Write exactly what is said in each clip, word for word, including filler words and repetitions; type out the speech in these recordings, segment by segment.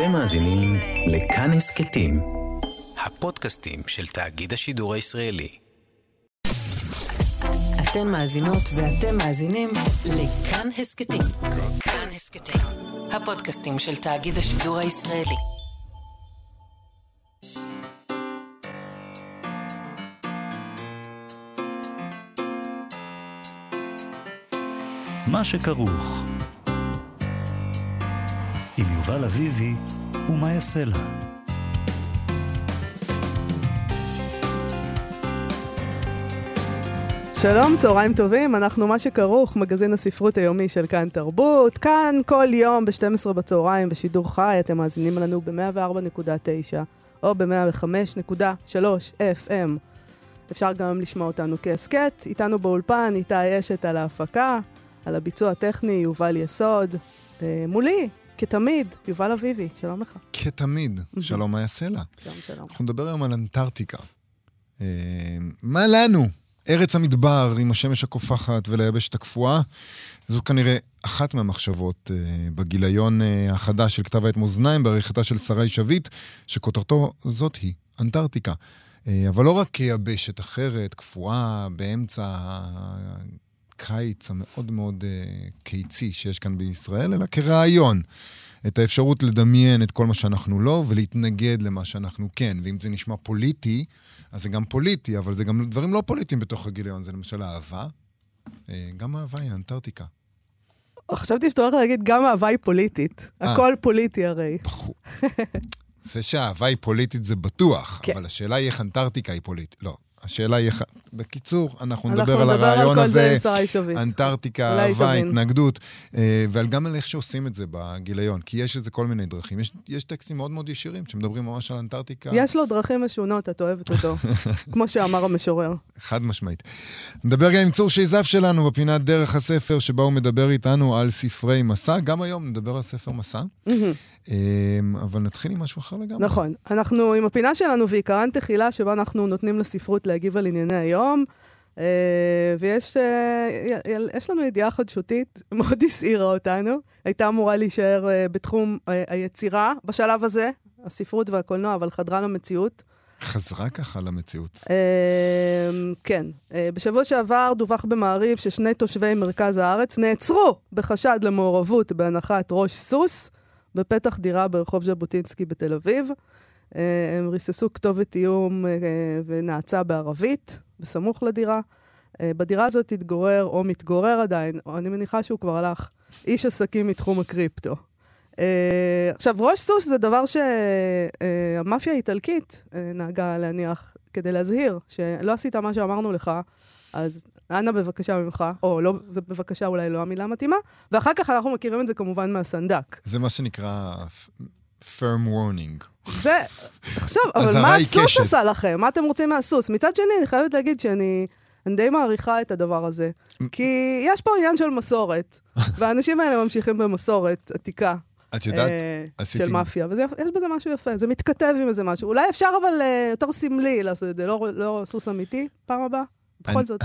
אתם מאזינים לכאן הסקטים, הפודקאסטים של תאגיד השידור הישראלי. אתם מאזינות ואתם מאזינים לכאן הסקטים. כאן הסקטים, הפודקאסטים של תאגיד השידור הישראלי. מה שכרוך, עם יובל אביבי ומיה סלע. שלום, צהריים טובים, אנחנו מה שכרוך, מגזין הספרות היומי של כאן תרבות. כאן כל יום ב-שתים עשרה בצהריים בשידור חי, אתם מאזינים לנו ב-מאה וארבע נקודה תשע או ב-מאה וחמש נקודה שלוש אף אם. אפשר גם לשמוע אותנו כסקט, איתנו באולפן, איתה אשת על ההפקה, על הביצוע הטכני, יובל יסוד, מולי. כתמיד, יובל אביבי, שלום לך. כתמיד, שלום מיה סלע. שלום, שלום. אנחנו נדבר היום על אנטארקטיקה. מה לנו? ארץ המדבר עם השמש הקופחת וליבשת הקפואה. זו כנראה אחת מהמחשבות בגיליון החדש של כתב העת מאזניים, בעריכתה של שרי שביט, שכותרתו זאת היא, אנטארקטיקה. אבל לא רק כיבשת אחרת, קפואה, באמצע קיץ המאוד מאוד קיצי שיש כאן בישראל, אלא כרעיון. את האפשרות לדמיין את כל מה שאנחנו לא, ולהתנגד למה שאנחנו כן. ואם זה נשמע פוליטי, אז זה גם פוליטי, אבל זה גם דברים לא פוליטיים בתוך הגיליון. זה למשל אהבה. גם אהבה היא אנטארקטיקה. חשבתי שאתה הולך להגיד, גם אהבה היא פוליטית. הכל פוליטי הרי. זה שהאהבה היא פוליטית זה בטוח, אבל השאלה היא איך אנטארקטיקה היא פוליטית. לא. השאלה היא, בקיצור, אנחנו נדבר על הרעיון הזה, אנטארקטיקה, אהבה, התנגדות, ועל גם על איך שעושים את זה בגיליון, כי יש לזה כל מיני דרכים. יש טקסטים מאוד מאוד ישירים שמדברים ממש על אנטארקטיקה. יש לו דרכים משונות, את אוהבת אותו, כמו שאמר המשורר. חד משמעית. נדבר גם עם צור שיזף שלנו בפינת דרך הספר, שבה הוא מדבר איתנו על ספרי מסע. גם היום נדבר על ספר מסע, אבל נתחיל עם משהו אחר לגמרי. נכון. אנחנו עם הפינה שלנו ועיקרן תחילה, שבה אנחנו נותנים לספרות להגיב על ענייני היום, ויש יש לנו ידיעה חדשותית, מאוד הסעירה אותנו, הייתה אמורה להישאר בתחום היצירה, בשלב הזה, הספרות והקולנוע, אבל חדרה למציאות. חזרה ככה למציאות. כן. בשבוע שעבר דווח במעריב ששני תושבי מרכז הארץ נעצרו בחשד למעורבות בהנחת ראש סוס, בפתח דירה ברחוב ז'בוטינסקי בתל אביב. הם ריססו כתובת איום ונעצה בערבית, בסמוך לדירה. בדירה הזאת התגורר, או מתגורר עדיין, או אני מניחה שהוא כבר הלך, איש עסקים מתחום הקריפטו. עכשיו, ראש סוס זה דבר שהמאפיה האיטלקית נהגה להניח, כדי להזהיר, שלא עשית מה שאמרנו לך, אז אנא בבקשה ממך, או לא, בבקשה אולי לא המילה מתאימה, ואחר כך אנחנו מכירים את זה כמובן מהסנדק. זה מה שנקרא firm warning. זה, עכשיו, אבל מה הסוס עשה לכם? מה אתם רוצים מהסוס? מצד שני, אני חייבת להגיד שאני די מעריכה את הדבר הזה, כי יש פה עניין של מסורת, והאנשים האלה ממשיכים במסורת עתיקה של מאפיה, ויש בזה משהו יפה, זה מתכתב עם איזה משהו. אולי אפשר אבל יותר סמלי לעשות את זה, לא סוס אמיתי פעם הבאה? בכל זאת.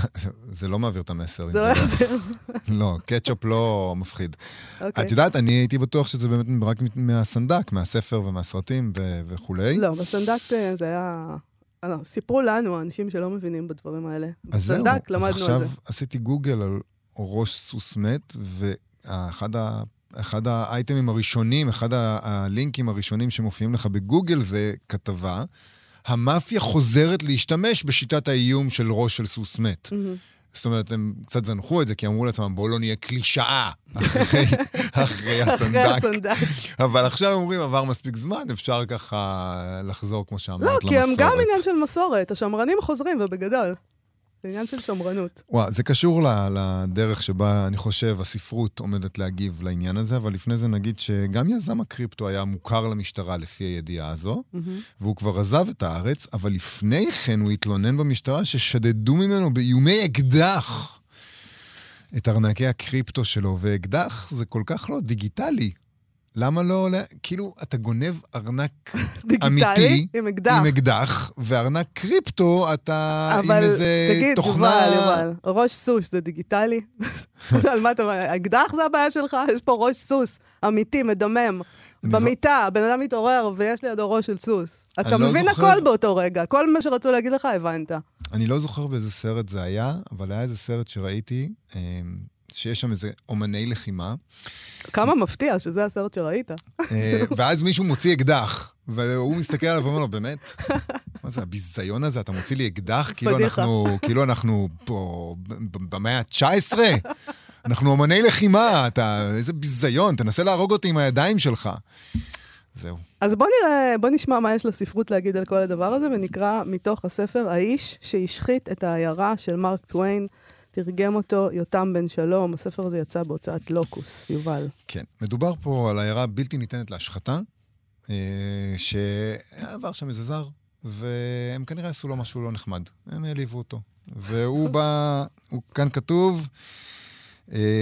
זה לא מעביר את המסר. זה לא מעביר. לא, קטשופ לא מפחיד. את יודעת, אני הייתי בטוח שזה באמת רק מהסנדק, מהספר ומהסרטים וכולי. לא, בסנדק זה היה... סיפרו לנו, האנשים שלא מבינים בדברים האלה. בסנדק למדנו את זה. עכשיו עשיתי גוגל על ראש סוס מת, ואחד האייטמים הראשונים, אחד הלינקים הראשונים שמופיעים לך בגוגל זה כתבה, המאפיה חוזרת להשתמש בשיטת האיום של ראש של סוס מת. זאת אומרת, הם קצת זנחו את זה, כי אמרו לעצמם, בואו לא נהיה קלישאה אחרי הסנדק. אבל עכשיו אומרים, עבר מספיק זמן, אפשר ככה לחזור כמו שאמרת למסורת. לא, כי הם גם עניין של מסורת, השמרנים חוזרים, ובגדול. זה עניין של שמרנות. וואו, זה קשור לדרך שבה, אני חושב, הספרות עומדת להגיב לעניין הזה, אבל לפני זה נגיד שגם יזם הקריפטו היה מוכר למשטרה לפי הידיעה הזו, והוא כבר עזב את הארץ, אבל לפני כן הוא התלונן במשטרה ששדדו ממנו באיומי אקדח את ארנקי הקריפטו שלו, ואקדח זה כל כך לא דיגיטלי למה לא, כאילו, אתה גונב ארנק אמיתי עם אקדח, וארנק קריפטו, אתה עם איזה תוכנה... אבל תגיד, ראש סוס זה דיגיטלי? על מה אתה אומר? אקדח זה הבעיה שלך? יש פה ראש סוס אמיתי, מדמם, במיטה, בן אדם מתעורר, ויש לידו ראש של סוס. אז אתה מבין הכל באותו רגע, כל מה שרצו להגיד לך הבנת. אני לא זוכר באיזה סרט זה היה, אבל היה איזה סרט שראיתי... שיש שם איזה אומני לחימה. כמה מפתיע שזה הסרט שראית. ואז מישהו מוציא אקדח, והוא מסתכל עליו ואומר לו, באמת? מה זה, הביזיון הזה? אתה מוציא לי אקדח? כאילו אנחנו פה במאה ה-תשע עשרה? אנחנו אומני לחימה, איזה ביזיון, תנסה להרוג אותי עם הידיים שלך. זהו. אז בוא נראה, בוא נשמע מה יש לספרות להגיד על כל הדבר הזה, ונקרא מתוך הספר האיש שהשחית את העיירה של מרק טוויין, תרגם אותו יותם בן שלום, הספר הזה יצא בהוצאת לוקוס, יובל. כן, מדובר פה על העיירה בלתי ניתנת להשחתה, שעבר שם איזה זר, והם כנראה עשו לו משהו לא נחמד, הם העליבו אותו. והוא בא, הוא כאן כתוב,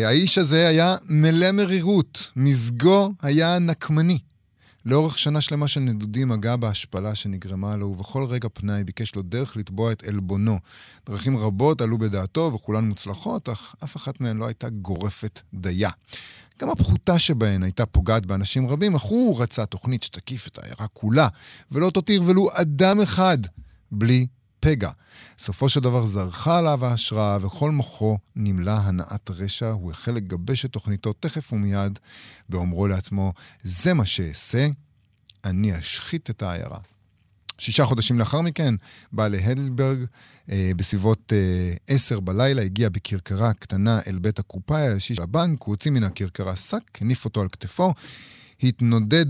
האיש הזה היה מלא מרירות, מזגו היה נקמני. לאורך שנה שלמה של נדודים הגע בהשפלה שנגרמה לו, ובכל רגע פנאי ביקש לו דרך לטבוע את אלבונו. דרכים רבות עלו בדעתו, וכולן מוצלחות, אך אף אחת מהן לא הייתה גורפת דייה. גם הפחותה שבהן הייתה פוגעת באנשים רבים, אך הוא רצה תוכנית שתקיף את העיירה כולה, ולא תותיר ולו אדם אחד בלי פגע. סופו של דבר זרחה עליו ההשראה, וכל מוחו נמלה הנעת רשע, הוא החל לגבש את תוכניתו תכף ומיד, באומרו לעצמו, זה מה שאעשה, אני אשחית את העיירה. שישה חודשים לאחר מכן, בא להדלברג, אה, בסביבות אה, עשר בלילה, הגיע בקרקרה קטנה אל בית הקופה, השיש לבנק, הוא הוציא מן הקרקרה סק, הניף אותו על כתפו, התנודד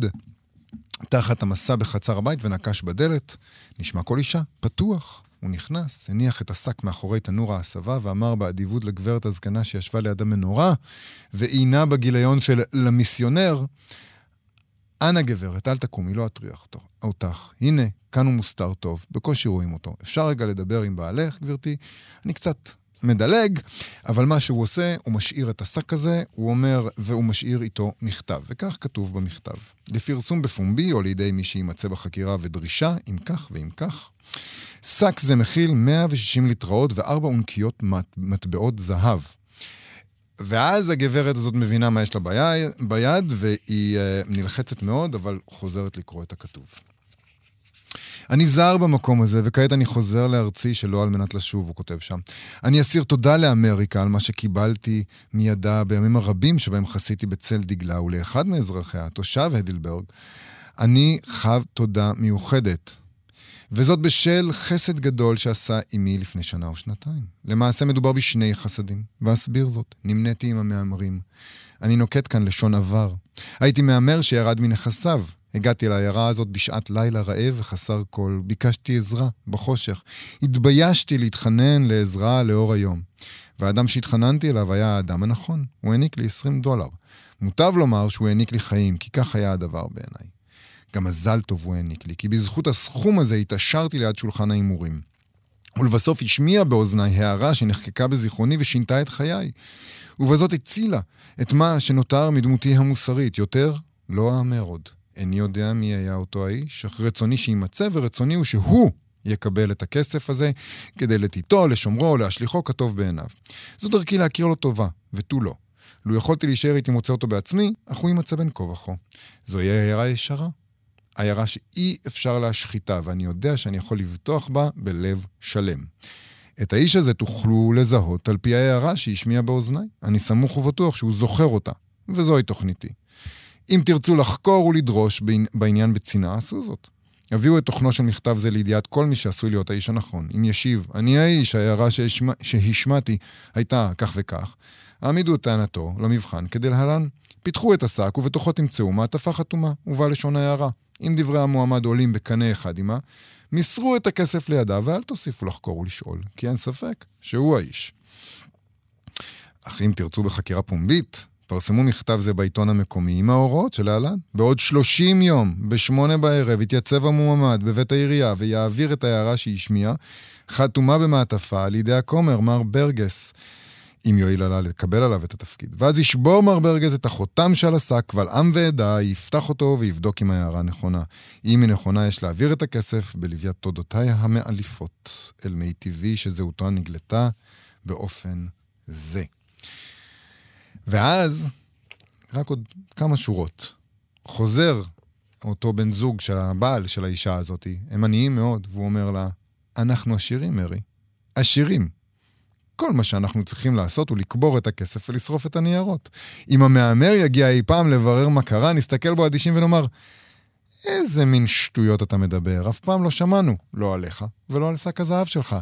תחת המסע בחצר הבית ונקש בדלת, נשמע כל אישה, פתוח. הוא נכנס, הניח את השק מאחורי תנור ההסבה ואמר באדיבות לגברת הזקנה שישבה ליד המנורה, ועינה בגיליון של למיסיונר, אנא גברת, אל תקומי, לא אטריח אותך. הנה, כאן הוא מוסתר טוב, בקושי רואים אותו. אפשר רגע לדבר עם בעלך, גברתי? אני קצת מדלג, אבל מה שהוא עושה, הוא משאיר את השק הזה, הוא אומר, והוא משאיר איתו מכתב, וכך כתוב במכתב. לפרסום בפומבי, או לידי מי שימצא בחקירה ודרישה, אם כך ואם כך. שק זה מכיל מאה ושישים ליטראות וארבע אונקיות מטבעות זהב. ואז הגברת הזאת מבינה מה יש לה ביד, והיא נלחצת מאוד, אבל חוזרת לקרוא את הכתוב. אני זר במקום הזה, וכעת אני חוזר לארצי שלא על מנת לשוב, הוא כותב שם. אני אסיר תודה לאמריקה על מה שקיבלתי מידה בימים הרבים שבהם חסיתי בצל דגלה, ולאחד מאזרחיה, תושב הדלברג, אני חב תודה מיוחדת. וזאת בשל חסד גדול שעשה עמי לפני שנה או שנתיים. למעשה מדובר בשני חסדים, ואסביר זאת. נמניתי עם המאמרים. אני נוקט כאן לשון עבר. הייתי מאמר שירד מנכסיו. הגעתי לעיירה הזאת בשעת לילה רעב וחסר כל. ביקשתי עזרה, בחושך. התביישתי להתחנן לעזרה לאור היום. והאדם שהתחננתי אליו היה האדם הנכון. הוא העניק לי עשרים דולר. מוטב לומר שהוא העניק לי חיים, כי כך היה הדבר בעיניי. גם מזל טוב הוא העניק לי, כי בזכות הסכום הזה התעשרתי ליד שולחן האימורים. ולבסוף השמיע באוזני הערה שנחקקה בזיכרוני ושינתה את חיי. ובזאת הצילה את מה שנותר מדמותי המוסרית. יותר לא האמר עוד. איני יודע מי היה אותו האיש, אך רצוני שימצא ורצוני הוא שהוא יקבל את הכסף הזה כדי לתיתו, לשומרו, להשליחו כתוב בעיניו. זו דרכי להכיר לו טובה, ותו לא. לו יכולתי להישאר איתי מוצא אותו בעצמי, אך הוא יימצא בין כה וכה. זוהי הערה ישרה. הערה שאי אפשר להשחיתה, ואני יודע שאני יכול לבטוח בה בלב שלם. את האיש הזה תוכלו לזהות על פי הערה שהשמיע באוזניי. אני סמוך ובטוח שהוא זוכר אותה, וזוהי תוכניתי. אם תרצו לחקור ולדרוש בעניין בצנעה, עשו זאת. הביאו את תוכנו של מכתב זה לידיעת כל מי שעשוי להיות האיש הנכון. אם ישיב, אני האיש, הערה שהשמע, שהשמעתי הייתה כך וכך, העמידו את טענתו למבחן כדלהלן. פיתחו את השק ובתוכו תמצאו מעטפה חתומה, ובא לשון הערה. אם דברי המועמד עולים בקנה אחד עמה, מסרו את הכסף לידיו ואל תוסיפו לחקור ולשאול, כי אין ספק שהוא האיש. אך אם תרצו בחקירה פומבית, פרסמו מכתב זה בעיתון המקומי עם ההוראות של העלן. בעוד שלושים יום, בשמונה בערב, התייצב המועמד בבית העירייה ויעביר את הערה שהשמיע, חתומה במעטפה על ידי הכומר מר ברגס. אם יועיל עלה לקבל עליו את התפקיד. ואז ישבור מר ברגז את החותם של השק, ועל עם ועדה יפתח אותו ויבדוק אם ההערה נכונה. אם היא נכונה, יש להעביר את הכסף בלוויית תודותיי המאליפות, אל מי טבעי שזהותו נגלתה באופן זה. ואז, רק עוד כמה שורות, חוזר אותו בן זוג של הבעל של האישה הזאת, הם עניים מאוד, והוא אומר לה, אנחנו עשירים, מרי, עשירים. כל מה שאנחנו צריכים לעשות הוא לקבור את הכסף ולשרוף את הניירות. אם המאמר יגיע אי פעם לברר מה קרה, נסתכל בו אדישים ונאמר, איזה מין שטויות אתה מדבר, אף פעם לא שמענו, לא עליך ולא על שק הזהב שלך,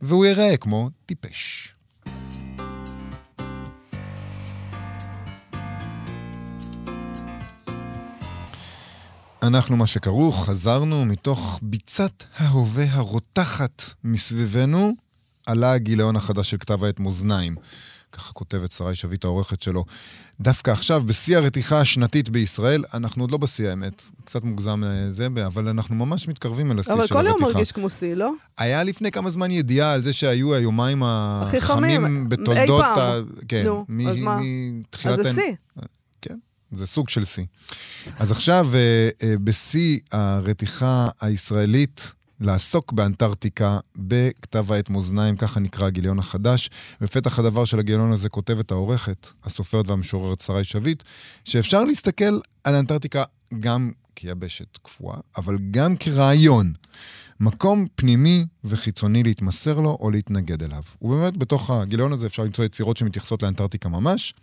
והוא יראה כמו טיפש. אנחנו מה שכרוך, חזרנו מתוך ביצת ההווה הרותחת מסביבנו, עלה הגיליון החדש של כתב העת מאזניים. ככה כותבת שרי שביט העורכת שלו. דווקא עכשיו, בשיא הרתיחה השנתית בישראל, אנחנו עוד לא בשיא האמת, קצת מוגזם זה, אבל אנחנו ממש מתקרבים אל השיא של הרתיחה. אבל כל יום מרגיש כמו שיא, לא? היה לפני כמה זמן ידיעה על זה שהיו היומיים החמים בתולדות... אי פעם. כן. אז מה? אז זה שיא. כן, זה סוג של שיא. אז עכשיו, בשיא הרתיחה הישראלית, לעסוק באנטרטיקה, בכתב העת מאזניים, ככה נקרא הגיליון החדש, ופתח הדבר של הגיליון הזה כותבת העורכת, הסופרת והמשוררת שרי שביט, שאפשר להסתכל על האנטרטיקה גם כיבשת קפואה, אבל גם כרעיון, מקום פנימי וחיצוני להתמסר לו או להתנגד אליו. ובאמת בתוך הגיליון הזה אפשר למצוא יצירות שמתייחסות לאנטרטיקה ממש,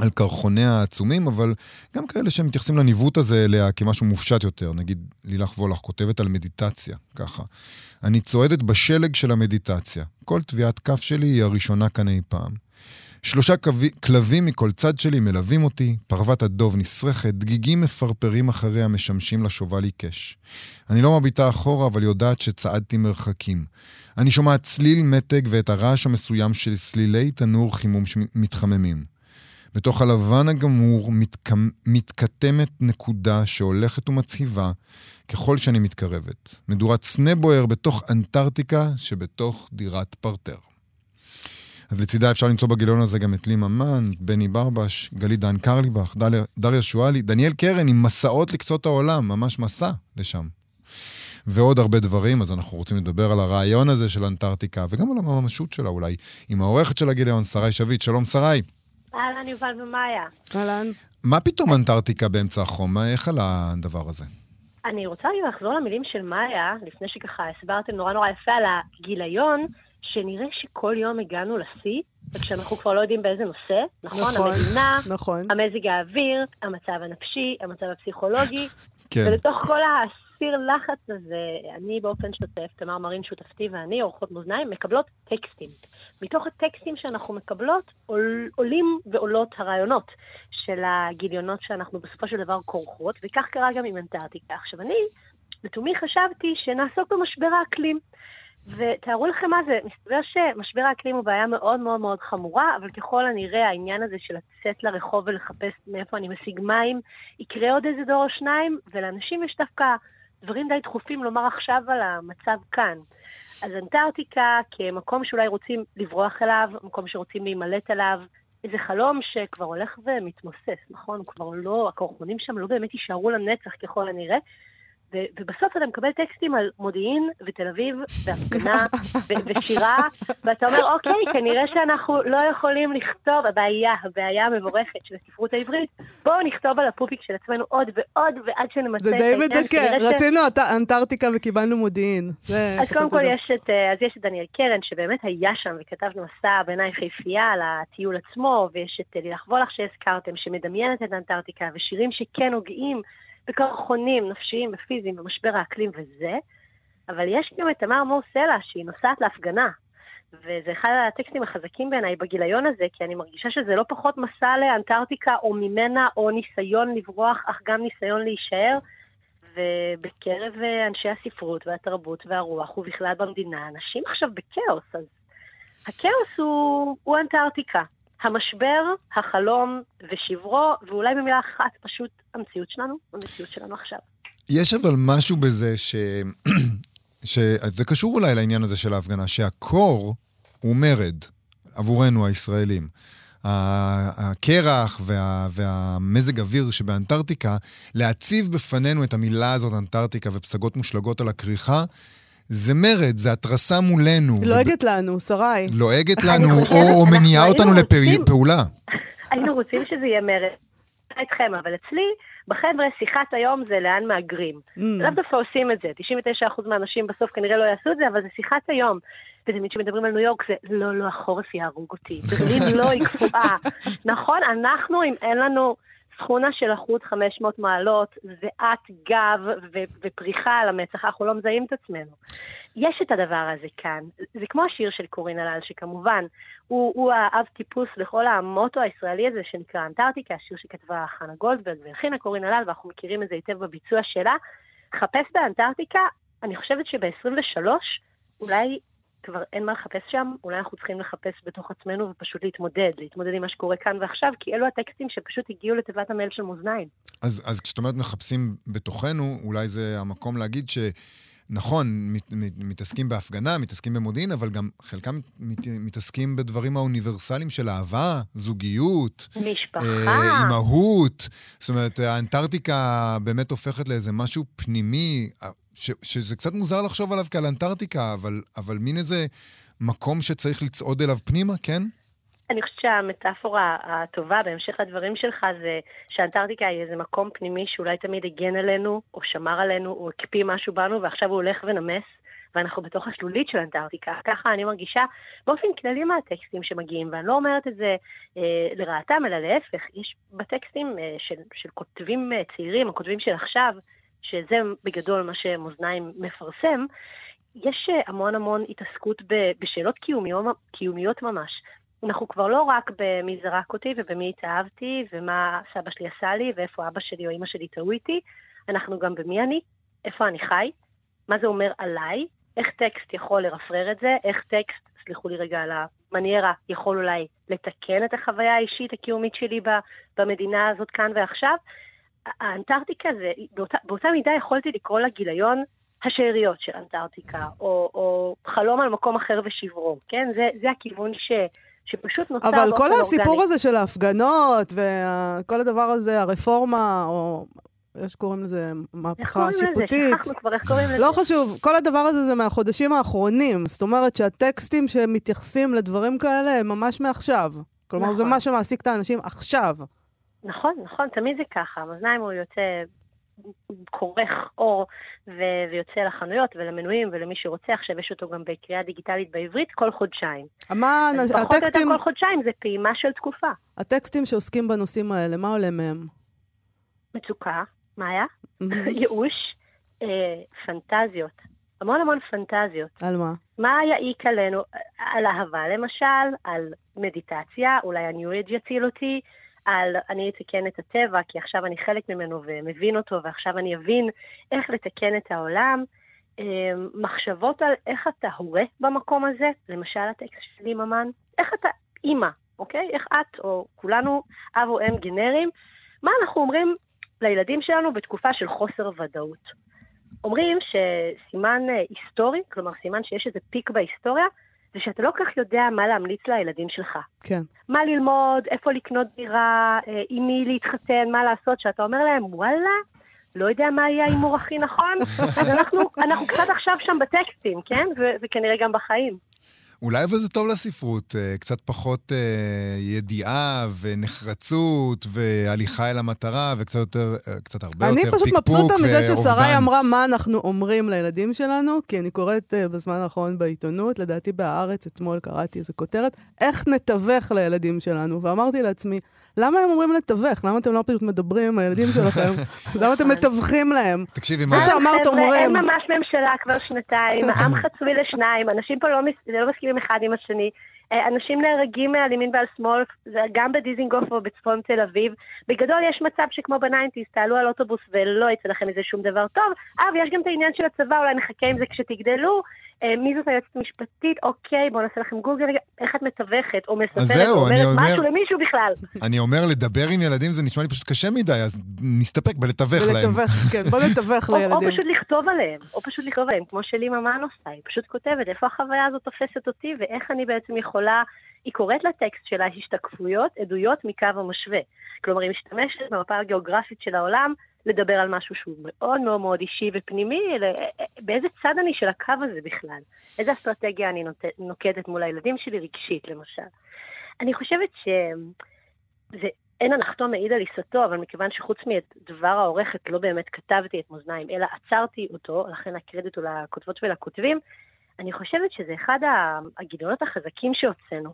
על קרחוניה העצומים, אבל גם כאלה שמתייחסים לניווט הזה אליה כמשהו מופשט יותר. נגיד, לילך וולך כותבת על מדיטציה, ככה. אני צועדת בשלג של המדיטציה. כל טביעת כף שלי היא הראשונה כאן אי פעם. שלושה כלבים מכל צד שלי מלווים אותי, פרוות הדוב נשרכת, דגיגים מפרפרים אחריה משמשים לשובל עיקש. אני לא מביטה אחורה, אבל יודעת שצעדתי מרחקים. אני שומעת צליל מתג ואת הרעש המסוים של סלילי תנור חימום שמתחממים. בתוך הלבן הגמור מתק... מתקתמת נקודה שהולכת ומצהיבה ככל שאני מתקרבת. מדורת סנה בוער בתוך אנטרטיקה שבתוך דירת פרטר. אז לצידה אפשר למצוא בגיליון הזה גם את לימה מן, בני ברבש, גלי דן קרליבך, דל... דריה שואלי, דניאל קרן עם מסעות לקצות העולם, ממש מסע לשם. ועוד הרבה דברים, אז אנחנו רוצים לדבר על הרעיון הזה של אנטרטיקה, וגם על הממשות שלה אולי, עם העורכת של הגיליון, שרי שביט. שלום שרי. אהלן, יובל ומאיה. אהלן. מה פתאום אנטרטיקה באמצע החום? איך על הדבר הזה? אני רוצה לחזור למילים של מאיה, לפני שככה הסברתם נורא נורא יפה על הגיליון, שנראה שכל יום הגענו לשיא, וכשאנחנו כבר לא יודעים באיזה נושא, נכון? המדינה, המזג האוויר, המצב הנפשי, המצב הפסיכולוגי, ולתוך כל הסיר לחץ הזה, אני באופן שוטף, תמר מרין שותפתי ואני, עורכות מאזניים, מקבלות טקסטים. מתוך הטקסטים שאנחנו מקבלות, עול, עולים ועולות הרעיונות של הגיליונות שאנחנו בסופו של דבר כורכות, וכך קרה גם עם אנטרטיקה. עכשיו אני, לתומי חשבתי שנעסוק במשבר האקלים, ותארו לכם מה זה, מסתבר שמשבר האקלים הוא בעיה מאוד מאוד מאוד חמורה, אבל ככל הנראה העניין הזה של לצאת לרחוב ולחפש מאיפה אני משיג מים, יקרה עוד איזה דור או שניים, ולאנשים יש דווקא דברים די דחופים לומר עכשיו על המצב כאן. אז אנטרטיקה כמקום שאולי רוצים לברוח אליו, מקום שרוצים להימלט אליו, איזה חלום שכבר הולך ומתמוסס, נכון? כבר לא, הקורחונים שם לא באמת יישארו לנצח ככל הנראה, ובסוף אתה מקבל טקסטים על מודיעין ותל אביב והפגנה ושירה, ואתה אומר, אוקיי, כנראה שאנחנו לא יכולים לכתוב, הבעיה, הבעיה המבורכת של הספרות העברית, בואו נכתוב על הפופיק של עצמנו עוד ועוד, ועד שנמצא... זה די מדכא, רצינו אנטרטיקה וקיבלנו מודיעין. אז קודם כל יש את דניאל קרן, שבאמת היה שם וכתבנו מסע בעיניי חיפייה על הטיול עצמו, ויש את לילך וולך שהזכרתם, שמדמיינת את האנטרטיקה, ושירים שכן הוגעים, בקרחונים, נפשיים ופיזיים, במשבר האקלים וזה, אבל יש גם את תמר סלע שהיא נוסעת להפגנה, וזה אחד הטקסטים החזקים בעיניי בגיליון הזה, כי אני מרגישה שזה לא פחות מסע לאנטרטיקה או ממנה, או ניסיון לברוח, אך גם ניסיון להישאר, ובקרב אנשי הספרות והתרבות והרוח, ובכלל במדינה, אנשים עכשיו בקאוס, אז הקאוס הוא, הוא אנטרטיקה. המשבר, החלום ושברו, ואולי במילה אחת, פשוט המציאות שלנו, המציאות שלנו עכשיו. יש אבל משהו בזה ש... ש... זה קשור אולי לעניין הזה של ההפגנה, שהקור הוא מרד. עבורנו הישראלים. הקרח וה, והמזג אוויר שבאנטרטיקה, להציב בפנינו את המילה הזאת, אנטרטיקה ופסגות מושלגות על הכריכה, זה מרד, זה התרסה מולנו. לועגת וב... לנו, שרי. לועגת לנו, או, או מניעה אותנו לפעולה. היינו רוצים שזה יהיה מרד. אתכם, אבל אצלי, בחבר'ה, שיחת היום זה לאן מאגרים. לא דווקא עושים את זה. תשעים ותשעה אחוז מהאנשים בסוף כנראה לא יעשו את זה, אבל זה שיחת היום. ותמיד שמדברים על ניו יורק, זה לא, לא, החורף יהרוג אותי. ברלין לא היא קפואה. נכון, אנחנו, אם אין לנו סכונה של החוץ חמש מאות מעלות, זעת גב ו- ופריחה על המצח, אנחנו לא מזהים את עצמנו. יש את הדבר הזה כאן. זה כמו השיר של קורין הלל, שכמובן הוא, הוא האב טיפוס לכל המוטו הישראלי הזה שנקרא אנטרטיקה, השיר שכתבה חנה גולדברג והלחינה קורין הלל, ואנחנו מכירים את זה היטב בביצוע שלה. חפש באנטרטיקה, אני חושבת שב-עשרים ושלוש אולי כבר אין מה לחפש שם, אולי אנחנו צריכים לחפש בתוך עצמנו ופשוט להתמודד, להתמודד עם מה שקורה כאן ועכשיו, כי אלו הטקסטים שפשוט הגיעו לתיבת המייל של מאזניים. אז, אז כשאת אומרת מחפשים בתוכנו, אולי זה המקום להגיד שנכון, מת, מת, מתעסקים בהפגנה, מתעסקים במודיעין, אבל גם חלקם מת, מתעסקים בדברים האוניברסליים של אהבה, זוגיות, משפחה, אימהות, זאת אומרת, האנטרטיקה באמת הופכת לאיזה משהו פנימי, ש, שזה קצת מוזר לחשוב עליו כעל אנטרטיקה, אבל, אבל מין איזה מקום שצריך לצעוד אליו פנימה, כן? אני חושבת שהמטאפורה הטובה בהמשך הדברים שלך זה שהאנטרטיקה היא איזה מקום פנימי שאולי תמיד הגן עלינו, או שמר עלינו, או הקפיא משהו בנו, ועכשיו הוא הולך ונמס, ואנחנו בתוך השלולית של אנטרטיקה. ככה אני מרגישה באופן כללי מהטקסטים שמגיעים, ואני לא אומרת את זה אה, לרעתם, אלא להפך. יש בטקסטים אה, של, של כותבים אה, צעירים, הכותבים של עכשיו, שזה בגדול מה שמאזניים מפרסם, יש המון המון התעסקות בשאלות קיומיות, קיומיות ממש. אנחנו כבר לא רק במי זרק אותי ובמי התאהבתי ומה סבא שלי עשה לי ואיפה אבא שלי או אמא שלי טעו איתי, אנחנו גם במי אני, איפה אני חי, מה זה אומר עליי, איך טקסט יכול לרפרר את זה, איך טקסט, סליחו לי רגע על המניירה, יכול אולי לתקן את החוויה האישית הקיומית שלי במדינה הזאת כאן ועכשיו, האנטרטיקה זה, באותה, באותה מידה יכולתי לקרוא לה גיליון השאריות של אנטרטיקה, או, או חלום על מקום אחר ושברו, כן? זה, זה הכיוון ש, שפשוט נוצר אבל כל הסיפור אורגני. הזה של ההפגנות, וכל הדבר הזה, הרפורמה, או יש קוראים לזה מהפכה שיפוטית. לא חשוב, כל הדבר הזה זה מהחודשים האחרונים, זאת אומרת שהטקסטים שמתייחסים לדברים כאלה הם ממש מעכשיו. כלומר, זה מה שמעסיק את האנשים עכשיו. נכון, נכון, תמיד זה ככה. המאזניים הוא יוצא, כורך אור, ו- ויוצא לחנויות ולמנויים ולמי שרוצה. עכשיו יש אותו גם בקריאה דיגיטלית בעברית כל חודשיים. אמן, הטקסטים... פחות יותר כל חודשיים, זה פעימה של תקופה. הטקסטים שעוסקים בנושאים האלה, מה עולה מהם? מצוקה, מה היה? ייאוש, אה, פנטזיות. המון המון פנטזיות. על מה? מה יעיק עלינו? על אהבה למשל, על מדיטציה, אולי הניו-אייג' יציל אותי, על אני אתקן את הטבע, כי עכשיו אני חלק ממנו ומבין אותו, ועכשיו אני אבין איך לתקן את העולם. מחשבות על איך אתה הורה במקום הזה, למשל הטקסט שלי ממן, איך אתה אימא, אוקיי? איך את או כולנו, אב או אם גנרים, מה אנחנו אומרים לילדים שלנו בתקופה של חוסר ודאות? אומרים שסימן היסטורי, כלומר סימן שיש איזה פיק בהיסטוריה, זה שאתה לא כך יודע מה להמליץ לילדים שלך. כן. מה ללמוד, איפה לקנות דירה, עם מי להתחתן, מה לעשות, שאתה אומר להם, וואלה, לא יודע מה יהיה האימור הכי נכון, אז אנחנו, אנחנו קצת עכשיו שם בטקסטים, כן? ו- וכנראה גם בחיים. אולי אבל זה טוב לספרות, קצת פחות ידיעה ונחרצות והליכה אל המטרה וקצת יותר, קצת הרבה יותר פיקפוק ואובדן. אני פשוט מבסוטה מזה ששרי אמרה מה אנחנו אומרים לילדים שלנו, כי אני קוראת בזמן האחרון בעיתונות, לדעתי בארץ, אתמול קראתי איזו כותרת, איך נתווך לילדים שלנו, ואמרתי לעצמי, למה הם אומרים לתווך? למה אתם לא פשוט מדברים עם הילדים שלכם? למה אתם מתווכים להם? תקשיבי, מה שאמרת אומרים... אין ממש ממשלה כבר שנתיים, העם חצוי לשניים, אנשים פה לא מסכימים אחד עם השני, אנשים נהרגים מהלימין ועל שמאל, גם בדיזינגוף ובצפון תל אביב, בגדול יש מצב שכמו בניינטיז, תעלו על אוטובוס ולא יצא לכם איזה שום דבר טוב, אבל יש גם את העניין של הצבא, אולי נחכה עם זה כשתגדלו, מי זאת היועצת משפטית? אוקיי, בואו נעשה לכם גוגל, איך את מתווכת או מספרת, או אומרת משהו למישהו בכלל. אני אומר, לדבר עם ילדים זה נשמע לי פשוט קשה מדי, אז נסתפק בלתווך להם. כן, בואו נתווך לילדים. או פשוט לכתוב עליהם, או פשוט לכתוב עליהם, כמו שלי ממן עושה, היא פשוט כותבת, איפה החוויה הזאת תופסת אותי, ואיך אני בעצם יכולה היא קוראת לטקסט שלה השתקפויות, עדויות מקו המשווה. כלומר, היא משתמשת במפה הגיאוגרפית של העולם לדבר על משהו שהוא מאוד מאוד מאוד אישי ופנימי, באיזה צד אני של הקו הזה בכלל? איזה אסטרטגיה אני נוקדת מול הילדים שלי רגשית, למשל. אני חושבת ש... זה... אין הנחתום מעיד על עיסתו, אבל מכיוון שחוץ מדבר העורכת לא באמת כתבתי את מאזניים, אלא עצרתי אותו, לכן הקרדיט הוא לכותבות ולכותבים, אני חושבת שזה אחד הגדולות החזקים שהוצאנו,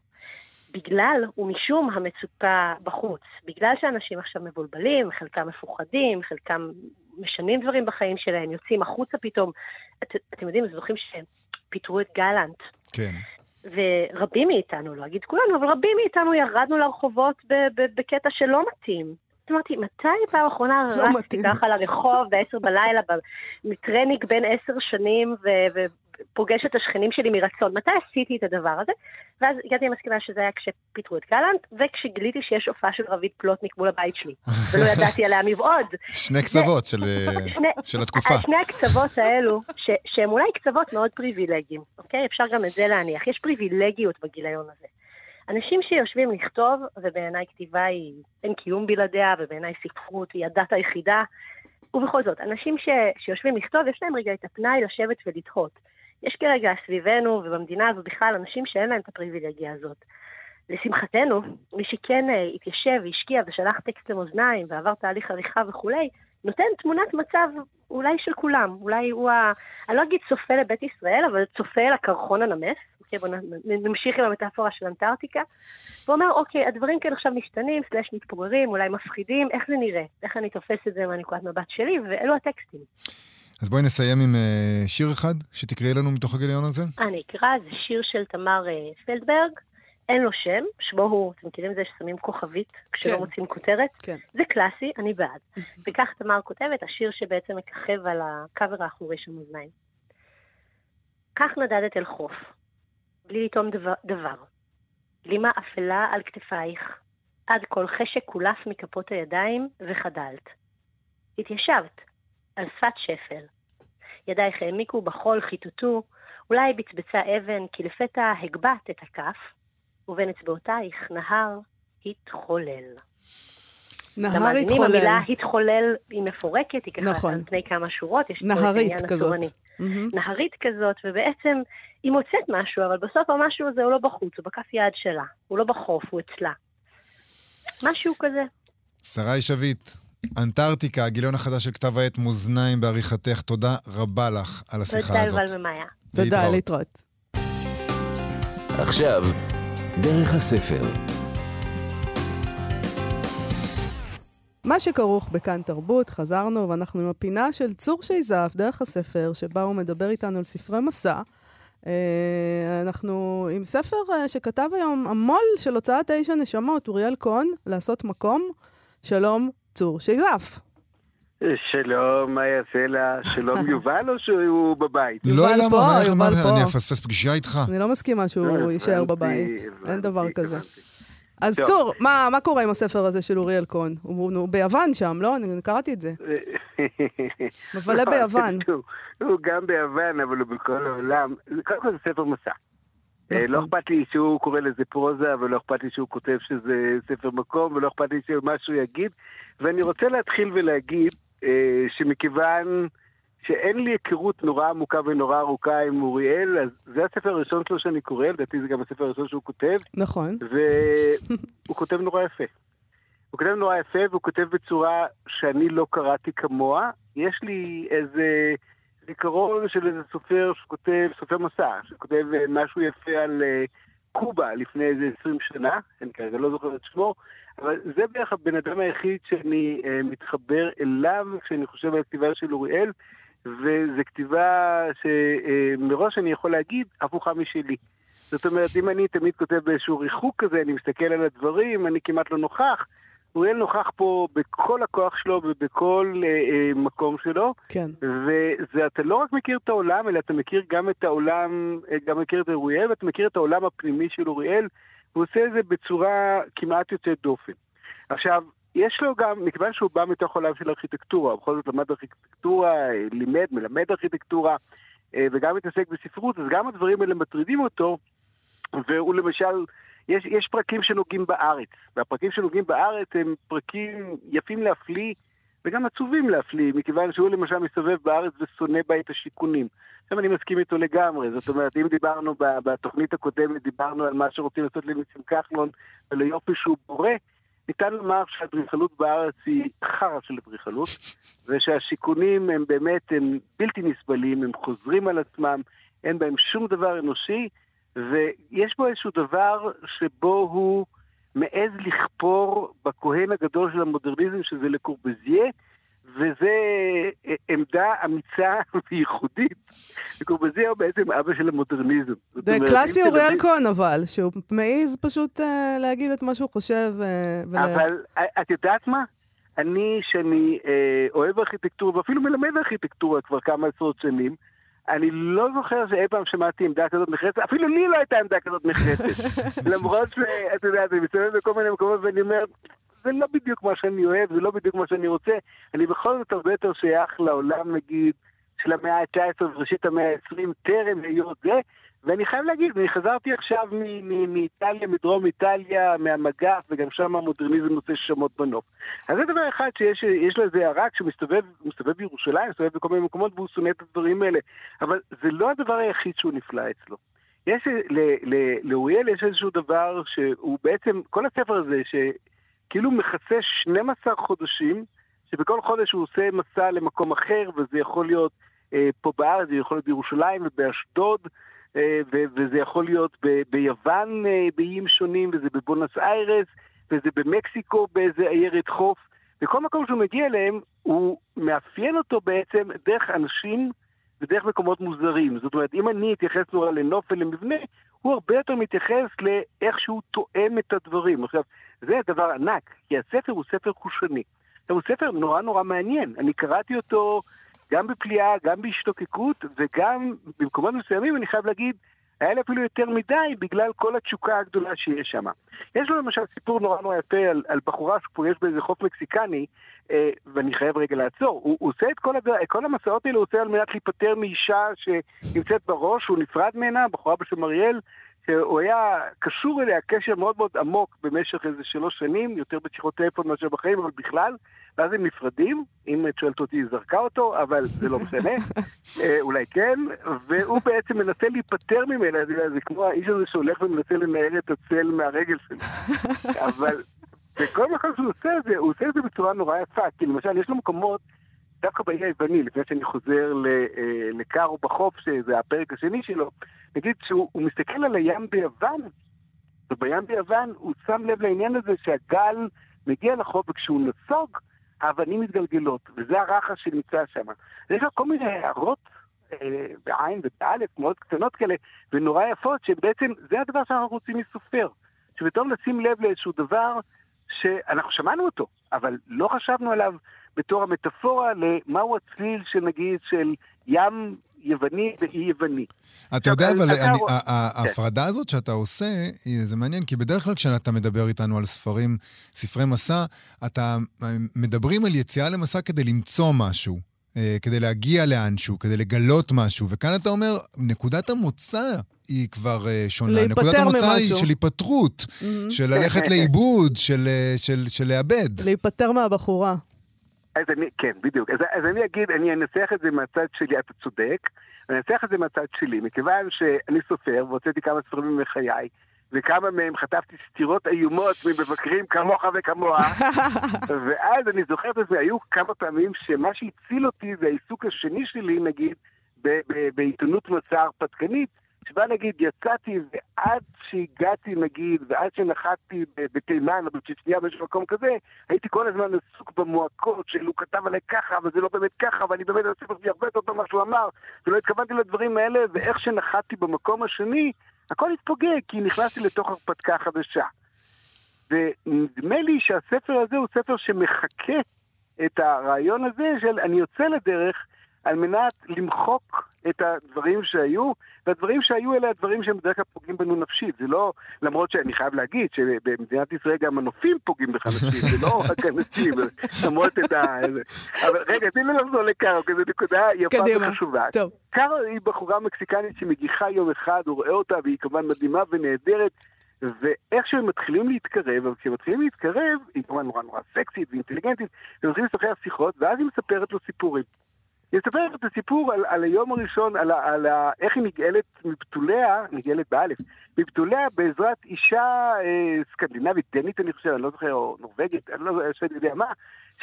בגלל ומשום המצופה בחוץ, בגלל שאנשים עכשיו מבולבלים, חלקם מפוחדים, חלקם משנים דברים בחיים שלהם, יוצאים החוצה פתאום, את, אתם יודעים, זוכרים שפיטרו את גלנט. כן. ורבים מאיתנו, לא אגיד כולנו, אבל רבים מאיתנו ירדנו לרחובות ב- ב- בקטע שלא מתאים. זאת אומרת, מתי פעם האחרונה רצתי ככה לרחוב בעשר בלילה, מטרניק בין עשר שנים ו... פוגש את השכנים שלי מרצון, מתי עשיתי את הדבר הזה? ואז הגעתי עם הסכנה שזה היה כשפיטרו את גלנט, וכשגיליתי שיש הופעה של רבית פלוטניק מול הבית שלי, ולא ידעתי עליה מבעוד. שני קצוות של התקופה. שני הקצוות האלו, שהם אולי קצוות מאוד פריבילגיים, אוקיי? אפשר גם את זה להניח, יש פריבילגיות בגיליון הזה. אנשים שיושבים לכתוב, ובעיניי כתיבה היא אין קיום בלעדיה, ובעיניי ספרות היא הדת היחידה, ובכל זאת, אנשים שיושבים לכתוב, יש להם רגע את הפנאי לשבת ולתהות. יש כרגע סביבנו ובמדינה הזו בכלל אנשים שאין להם את הפריבילגיה הזאת. לשמחתנו, מי שכן התיישב, השקיע ושלח טקסט למאזניים ועבר תהליך עריכה וכולי, נותן תמונת מצב אולי של כולם. אולי הוא, ה... אני לא אגיד צופה לבית ישראל, אבל צופה לקרחון הנמס. אוקיי, בוא נמשיך עם המטאפורה של אנטארקטיקה. והוא אומר, אוקיי, הדברים כאן עכשיו משתנים, סלש מתפוררים, אולי מפחידים, איך זה נראה? איך אני תופס את זה מהנקודת מבט שלי? ואלו הטקסטים. אז בואי נסיים עם שיר אחד שתקראי לנו מתוך הגיליון הזה. אני אקרא, זה שיר של תמר פלדברג, אין לו שם, שמו הוא, אתם מכירים זה ששמים כוכבית כשלא מוצאים כותרת? זה קלאסי, אני בעד. וכך תמר כותבת, השיר שבעצם מככב על הקבר האחורי של מאזניים. כך נדדת אל חוף, בלי לטעום דבר. גלימה אפלה על כתפייך, עד כל חשק קולף מכפות הידיים וחדלת. התיישבת. על שפת שפל. ידייך העמיקו בחול, חיטוטו, אולי בצבצה אבן, כי לפתע הגבת את הכף, ובין אצבעותייך נהר התחולל. נהר התחולל. המילה התחולל היא מפורקת, היא ככה נכון. על פני כמה שורות, יש פה את עניין הצורני. Mm-hmm. נהרית כזאת, ובעצם היא מוצאת משהו, אבל בסוף המשהו הזה הוא לא בחוץ, הוא בכף יד שלה, הוא לא בחוף, הוא אצלה. משהו כזה. שרי שביט. אנטארקטיקה, הגיליון החדש של כתב העת מאזניים בעריכתך, תודה רבה לך על השיחה הזאת. תודה, ומאיה. תודה, להתראות. עכשיו, דרך הספר. מה שכרוך בכאן תרבות, חזרנו ואנחנו עם הפינה של צור שיזף, דרך הספר, שבה הוא מדבר איתנו על ספרי מסע. אנחנו עם ספר שכתב היום המול של הוצאת תשע נשמות, אוריאל קון, לעשות מקום. שלום. צור שיזף. שלום, מיה סלע. שלום יובל או שהוא בבית? לא, למה? אני אפספס פגישה איתך. אני לא מסכימה שהוא יישאר בבית. אין דבר כזה. אז צור, מה קורה עם הספר הזה של אוריאל קון? הוא ביוון שם, לא? אני קראתי את זה. מבלה ביוון. הוא גם ביוון, אבל הוא בכל העולם. קודם כל זה ספר מסע. לא אכפת לי שהוא קורא לזה פרוזה, ולא אכפת לי שהוא כותב שזה ספר מקום, ולא אכפת לי שמה שהוא יגיד. ואני רוצה להתחיל ולהגיד אה, שמכיוון שאין לי היכרות נורא עמוקה ונורא ארוכה עם אוריאל, אז זה הספר הראשון שלו שאני קורא, לדעתי זה גם הספר הראשון שהוא כותב. נכון. והוא כותב נורא יפה. הוא כותב נורא יפה, והוא כותב בצורה שאני לא קראתי כמוה. יש לי איזה... זיכרון של איזה סופר שכותב, סופר מסע, שכותב משהו יפה על קובה לפני איזה עשרים שנה, אני כרגע לא זוכר את שמו, אבל זה בערך הבן אדם היחיד שאני מתחבר אליו כשאני חושב על הכתיבה של אוריאל, וזו כתיבה שמראש אני יכול להגיד, הפוכה משלי. זאת אומרת, אם אני תמיד כותב באיזשהו ריחוק כזה, אני מסתכל על הדברים, אני כמעט לא נוכח, אוריאל נוכח פה בכל הכוח שלו ובכל אה, מקום שלו. כן. ואתה לא רק מכיר את העולם, אלא אתה מכיר גם את העולם, גם מכיר את אוריאל, ואתה מכיר את העולם הפנימי של אוריאל, והוא עושה את זה בצורה כמעט יוצאת דופן. עכשיו, יש לו גם, מכיוון שהוא בא מתוך עולם של ארכיטקטורה, בכל זאת למד ארכיטקטורה, לימד, מלמד ארכיטקטורה, וגם מתעסק בספרות, אז גם הדברים האלה מטרידים אותו, והוא למשל... יש יש פרקים שנוגעים בארץ, והפרקים שנוגעים בארץ הם פרקים יפים להפליא וגם עצובים להפליא, מכיוון שהוא למשל מסתובב בארץ ושונא בה את השיכונים. עכשיו אני מסכים איתו לגמרי, זאת אומרת, אם דיברנו בתוכנית הקודמת, דיברנו על מה שרוצים לעשות לניסים כחלון וליופי שהוא בורא, ניתן לומר שהדריכלות בארץ היא חרא של הדריכלות, ושהשיכונים הם באמת הם בלתי נסבלים, הם חוזרים על עצמם, אין בהם שום דבר אנושי, ויש בו איזשהו דבר שבו הוא מעז לכפור בכהן הגדול של המודרניזם, שזה לקורבזיה, וזה עמדה אמיצה וייחודית. לקורבזיה הוא בעצם אבא של המודרניזם. זה קלאסי אוריאל אלקון, אבל, שהוא מעיז פשוט להגיד את מה שהוא חושב. אבל את יודעת מה? אני, שאני אוהב ארכיטקטורה, ואפילו מלמד ארכיטקטורה כבר כמה עשרות שנים, אני לא זוכר שאי פעם שמעתי עמדה כזאת נחרצת, אפילו לי לא הייתה עמדה כזאת נחרצת. למרות שאתה יודע, אני מסתובב בכל מיני מקומות ואני אומר, זה לא בדיוק מה שאני אוהב, זה לא בדיוק מה שאני רוצה. אני בכל זאת הרבה יותר שייך לעולם, נגיד, של המאה ה-תשע עשרה וראשית המאה ה-עשרים, טרם היות זה, ואני חייב להגיד, אני חזרתי עכשיו מאיטליה, מדרום איטליה, מהמגף, וגם שם המודרניזם נושא שמות בנוף. אז זה דבר אחד שיש לו איזה ערק שמסתובב בירושלים, מסתובב בכל מיני מקומות, והוא שונא את הדברים האלה. אבל זה לא הדבר היחיד שהוא נפלא אצלו. לאוריאל יש איזשהו דבר שהוא בעצם, כל הספר הזה, שכאילו מחצה שנים עשר חודשים, שבכל חודש הוא עושה מסע למקום אחר, וזה יכול להיות פה בארץ, זה יכול להיות בירושלים ובאשדוד, וזה יכול להיות ביוון באיים שונים, וזה בבונוס איירס, וזה במקסיקו באיזה עיירת חוף, וכל מקום שהוא מגיע אליהם הוא מאפיין אותו בעצם דרך אנשים ודרך מקומות מוזרים. זאת אומרת, אם אני אתייחס נורא לנוף ולמבנה, הוא הרבה יותר מתייחס לאיך שהוא תואם את הדברים. עכשיו, זה דבר ענק, כי הספר הוא ספר חושני, הוא ספר נורא נורא מעניין. אני קראתי אותו גם בפליאה, גם בהשתוקקות, וגם במקומות מסוימים, אני חייב להגיד, היה לה אפילו יותר מדי, בגלל כל התשוקה הגדולה שיש שם. יש לו למשל סיפור נורא נורא יפה על, על בחורה שפה יש באיזה חוף מקסיקני, אה, ואני חייב רגע לעצור. הוא, הוא עושה את כל, הד... כל המסעות האלה, הוא עושה על מנת להיפטר מאישה שנמצאת בראש, הוא נפרד ממנה, בחורה בשם אריאל, שהוא היה קשור אליה, קשר מאוד מאוד עמוק במשך איזה שלוש שנים, יותר בשיחות טלפון מאשר בחיים, אבל בכלל, ואז הם נפרדים, אם את שואלת אותי, היא זרקה אותו, אבל זה לא משנה, אולי כן, והוא בעצם מנסה להיפטר ממנה, זה כמו האיש הזה שהולך ומנסה לנער את הצל מהרגל שלו, אבל בכל מקום שהוא עושה את זה, הוא עושה את זה בצורה נורא יפה, כי למשל יש לו מקומות, דווקא באי היווני, לפני שאני חוזר לקארו בחוף, שזה הפרק השני שלו, נגיד שהוא מסתכל על הים ביוון, ובים ביוון הוא שם לב לעניין הזה שהגל מגיע לחוף, וכשהוא נסוג, האבנים מתגלגלות, וזה הרחש שנמצא שם. יש לו כל מיני הערות אה, בעין ובאלף, מאוד קטנות כאלה, ונורא יפות, שבעצם זה הדבר שאנחנו רוצים מסופר, שבתום לשים לב לאיזשהו דבר שאנחנו שמענו אותו, אבל לא חשבנו עליו בתור המטאפורה למהו הצליל שנגיד של ים יווני ואי יווני. אתה יודע, אבל ההפרדה הזאת שאתה עושה, זה מעניין, כי בדרך כלל כשאתה מדבר איתנו על ספרים, ספרי מסע, אתה מדברים על יציאה למסע כדי למצוא משהו, כדי להגיע לאנשהו, כדי לגלות משהו, וכאן אתה אומר, נקודת המוצא היא כבר שונה. נקודת המוצא היא של היפטרות, של ללכת לאיבוד, של לאבד. להיפטר מהבחורה. אז אני, כן, בדיוק. אז, אז אני אגיד, אני אנסח את זה מהצד שלי, אתה צודק, אני אנסח את זה מהצד שלי, מכיוון שאני סופר, והוצאתי כמה ספרים מחיי, וכמה מהם חטפתי סתירות איומות ממבקרים כמוך וכמוה, ואז אני זוכר את זה, היו כמה פעמים שמה שהציל אותי זה העיסוק השני שלי, נגיד, ב- ב- בעיתונות מצע הרפתקנית, שבה נגיד יצאתי ועד שהגעתי נגיד, ועד שנחתתי בתימן או בצ'צ'ניה באיזשהו מקום כזה, הייתי כל הזמן עסוק במועקות שהוא כתב עליי ככה, אבל זה לא באמת ככה, ואני באמת הספר שלי הרבה יותר מה שהוא אמר, ולא התכוונתי לדברים האלה, ואיך שנחתתי במקום השני, הכל התפוגג, כי נכנסתי לתוך הרפתקה חדשה. ונדמה לי שהספר הזה הוא ספר שמחכה את הרעיון הזה של אני יוצא לדרך, על מנת למחוק את הדברים שהיו, והדברים שהיו אלה הדברים שהם בדרך כלל פוגעים בנו נפשית, זה לא, למרות שאני חייב להגיד שבמדינת ישראל גם הנופים פוגעים בך נפשית, זה לא רק אנשים, למרות את ה... אבל רגע, תן לי לחזור לקארו, כי זו נקודה יפה וחשובה. קארו היא בחורה מקסיקנית שמגיחה יום אחד, הוא רואה אותה, והיא כמובן מדהימה ונהדרת, ואיך שהם מתחילים להתקרב, וכשהם מתחילים להתקרב, היא כמובן נורא נורא סקסית ואינטליגנטית, הם מתחילים לשוחח שיחות, ואז היא מספרת לו סיפורים. היא מספרת את הסיפור על, על היום הראשון, על, על, על איך היא נגאלת מבטוליה, נגאלת באלף, מבטוליה בעזרת אישה אה, סקנדינבית, דנית אני חושב, אני לא זוכר, או נורווגית, אני לא יודע מה,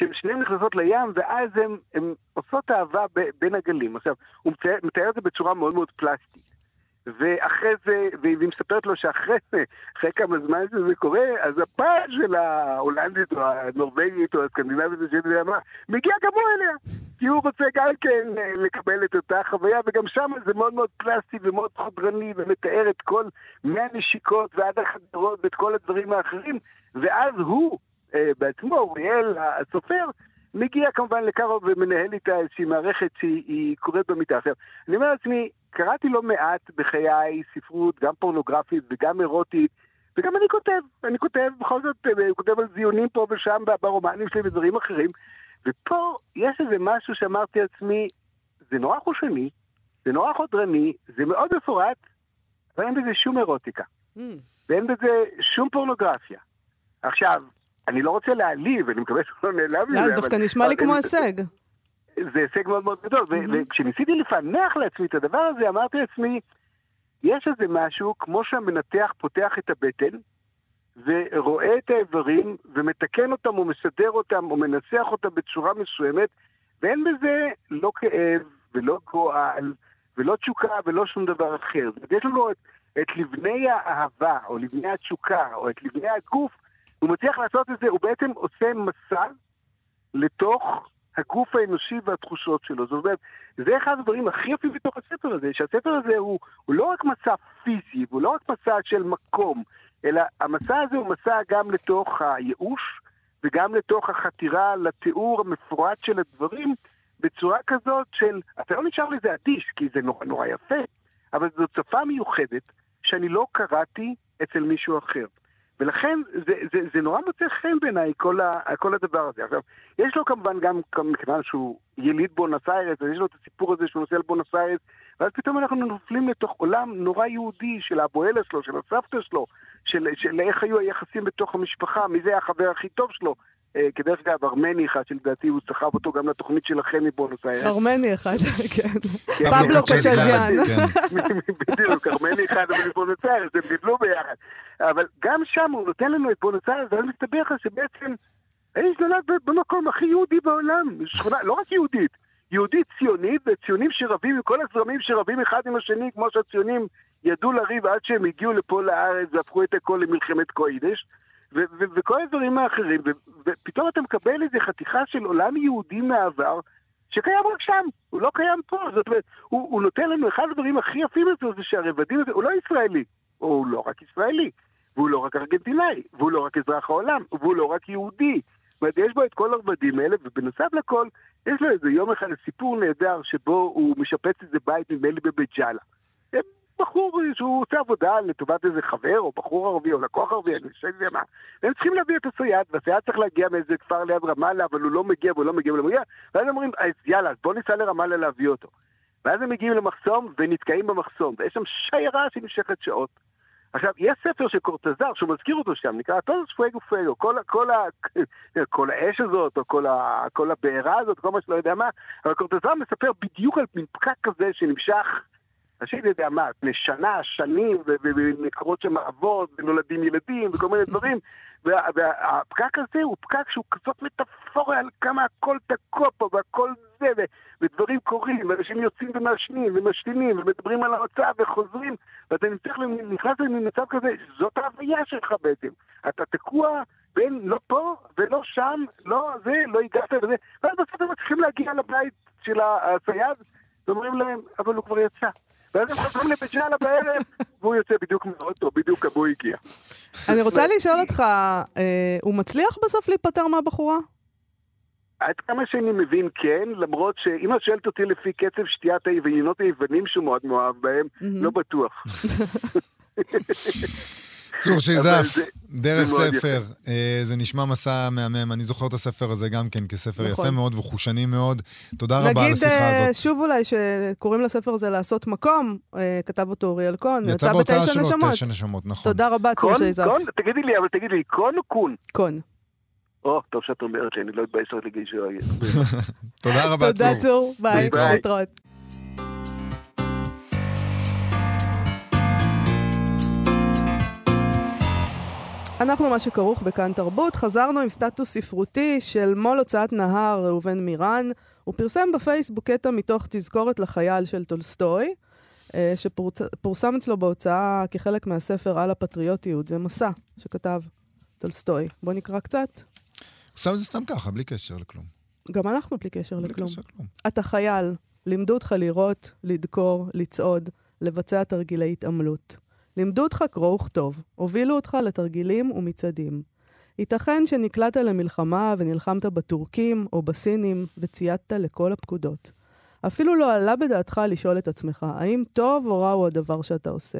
ששניהם נכנסות לים, ואז הם, הם עושות אהבה ב, בין הגלים. עכשיו, הוא מתאר, מתאר את זה בצורה מאוד מאוד פלסטית. ואחרי זה, והיא מספרת לו שאחרי זה, אחרי כמה זמן שזה קורה, אז הפעם של ההולנדית או הנורבגית או הסקנדינבית מגיע גם הוא אליה, כי הוא רוצה גם כן לקבל את אותה חוויה, וגם שם זה מאוד מאוד פלסטי ומאוד חודרני, ומתאר את כל מהנשיקות ועד החדרות ואת כל הדברים האחרים, ואז הוא בעצמו, אוריאל הסופר, מגיע כמובן לקרוב ומנהל איתה איזושהי מערכת שהיא קוראת במיטה אחרת. אני אומר לעצמי, קראתי לא מעט בחיי ספרות, גם פורנוגרפית וגם אירוטית, וגם אני כותב, אני כותב, בכל זאת, אני כותב על זיונים פה ושם ברומנים שלי ודברים אחרים, ופה יש איזה משהו שאמרתי לעצמי, זה נורא חושני, זה נורא חודרני, זה מאוד מפורט, אבל אין בזה שום אירוטיקה, mm. ואין בזה שום פורנוגרפיה. עכשיו, אני לא רוצה להעליב, אני מקווה שלא נעלב לי. לא, דווקא נשמע לי כמו הישג. זה הישג מאוד מאוד גדול, וכשניסיתי לפענח לעצמי את הדבר הזה, אמרתי לעצמי, יש איזה משהו, כמו שהמנתח פותח את הבטן, ורואה את האיברים, ומתקן אותם, או מסדר אותם, או מנסח אותם בצורה מסוימת, ואין בזה לא כאב, ולא גועל, ולא תשוקה, ולא שום דבר אחר. יש לנו את, את לבני האהבה, או לבני התשוקה, או את לבני הגוף, הוא מצליח לעשות את זה, הוא בעצם עושה מסע לתוך הגוף האנושי והתחושות שלו. זאת אומרת, זה אחד הדברים הכי יפים בתוך הספר הזה, שהספר הזה הוא, הוא לא רק מסע פיזי, הוא לא רק מסע של מקום, אלא המסע הזה הוא מסע גם לתוך הייאוש, וגם לתוך החתירה לתיאור המפורט של הדברים, בצורה כזאת של, אתה לא נשאר לזה אדיש, כי זה נורא, נורא יפה, אבל זו שפה מיוחדת, שאני לא קראתי אצל מישהו אחר. ולכן זה, זה, זה נורא מוצא חן בעיניי, כל, ה, כל הדבר הזה. עכשיו, יש לו כמובן גם, מכיוון שהוא יליד בונוס איירס, אז יש לו את הסיפור הזה שהוא נוסע לבונוס איירס, ואז פתאום אנחנו נופלים לתוך עולם נורא יהודי, של האבואלה שלו, של הסבתא שלו, של, של איך היו היחסים בתוך המשפחה, מי זה היה החבר הכי טוב שלו, אה, כדרך אגב, ארמני אחד, שלדעתי הוא סחב אותו גם לתוכנית שלכם מבונוס איירס. ארמני אחד, כן. פבלו קצ'אג'אן. בדיוק, ארמני אחד מבונוס איירס, הם גדלו ביחד. אבל גם שם הוא נותן לנו את בונוס איירס, ואני מסתבר לך שבעצם, האיש נולד במקום הכי יהודי בעולם, שכונה, לא רק יהודית, יהודית ציונית, וציונים שרבים, וכל הזרמים שרבים אחד עם השני, כמו שהציונים ידעו לריב עד שהם הגיעו לפה לארץ, והפכו את הכל למלחמת קוידש, ו- ו- וכל הדברים האחרים, ו- ופתאום אתה מקבל איזו חתיכה של עולם יהודי מהעבר, שקיים רק שם, הוא לא קיים פה, זאת אומרת, הוא, הוא נותן לנו, אחד הדברים הכי יפים הזה, זה שהרבדים הזה, הוא לא ישראלי, או הוא לא רק ישראלי, והוא לא רק ארגנטינאי, והוא לא רק אזרח העולם, והוא לא רק יהודי, יש בו את כל הרבדים האלה, ובנוסף לכל, יש לו איזה יום אחד סיפור נהדר, שבו הוא משפץ איזה בית ממני בבית ג'אלה. בחור שהוא עושה עבודה לטובת איזה חבר, או בחור ערבי, או לקוח ערבי, אני חושב זה מה. הם צריכים להביא את הסייעת, והסייעת צריך להגיע מאיזה כפר ליד רמאללה, אבל הוא לא מגיע, והוא לא מגיע, והוא לא מגיע, ואז אומרים, אז יאללה, בוא ניסע לרמאללה להביא אותו. ואז הם מגיעים למחסום, ונתקעים במחסום, ויש שם שיירה שנמשכת שעות. עכשיו, יש ספר של קורטזר, שהוא מזכיר אותו שם, נקרא "טולס פואגו פואגו", כל, כל, כל האש הזאת, או כל, כל הבעירה הזאת, כל מה שלא יודע מה, אבל קורטזר מספר בדיוק על מפקק כזה שנמשך, השני יודע מה, לשנה, שנים, ונקרות שם אבות, ונולדים ילדים, וכל מיני דברים, והפקק הזה הוא פקק שהוא כזאת מטאפורה על כמה הכל תקוע פה, והכל זה, ודברים קורים, ואנשים יוצאים ומעשנים, ומשתינים, ומדברים על ההוצאה, וחוזרים, ואתה נכנס למצב כזה, זאת ההוויה שלך בעצם. אתה תקוע בין לא פה, ולא שם, לא זה, לא הגעת וזה, ואז בסוף הם צריכים להגיע לבית של הסייד, ואומרים להם, אבל הוא כבר יצא. ואז הם חוזרים לבית ג'אלה בערב, והוא יוצא בדיוק מאוטו, בדיוק כמו הוא הגיע. אני רוצה לשאול אותך, הוא מצליח בסוף להיפטר מהבחורה? עד כמה שאני מבין כן, למרות שאמא שואלת אותי לפי קצב שתיית היוונות היוונים שהוא מאוד מואב בהם, לא בטוח. צור שיזף, דרך ספר, זה נשמע מסע מהמם, אני זוכר את הספר הזה גם כן, כספר יפה מאוד וחושני מאוד, תודה רבה על השיחה הזאת. נגיד שוב אולי שקוראים לספר הזה לעשות מקום, כתב אותו אוריאל אלקון, יצא בתשע נשמות, תודה רבה צור שיזף. תגידי לי, אבל תגידי לי, קון או קון? קון. או, טוב שאת אומרת שאני לא אתבייש רק לגי שרגע. תודה רבה צור. תודה צור, ביי, להתראות. אנחנו מה שכרוך בכאן תרבות, חזרנו עם סטטוס ספרותי של מול הוצאת נהר ראובן מירן, הוא פרסם בפייסבוק קטע מתוך תזכורת לחייל של טולסטוי, שפורסם אצלו בהוצאה כחלק מהספר על הפטריוטיות, זה מסע שכתב טולסטוי. בוא נקרא קצת. הוא שם את זה סתם ככה, בלי קשר לכלום. גם אנחנו בלי קשר בלי לכלום. קשר כלום. אתה חייל, לימדו אותך לראות, לדקור, לצעוד, לבצע תרגילי התעמלות. לימדו אותך קרוא וכתוב, הובילו אותך לתרגילים ומצעדים. ייתכן שנקלעת למלחמה ונלחמת בטורקים או בסינים וצייתת לכל הפקודות. אפילו לא עלה בדעתך לשאול את עצמך, האם טוב או רע הוא הדבר שאתה עושה.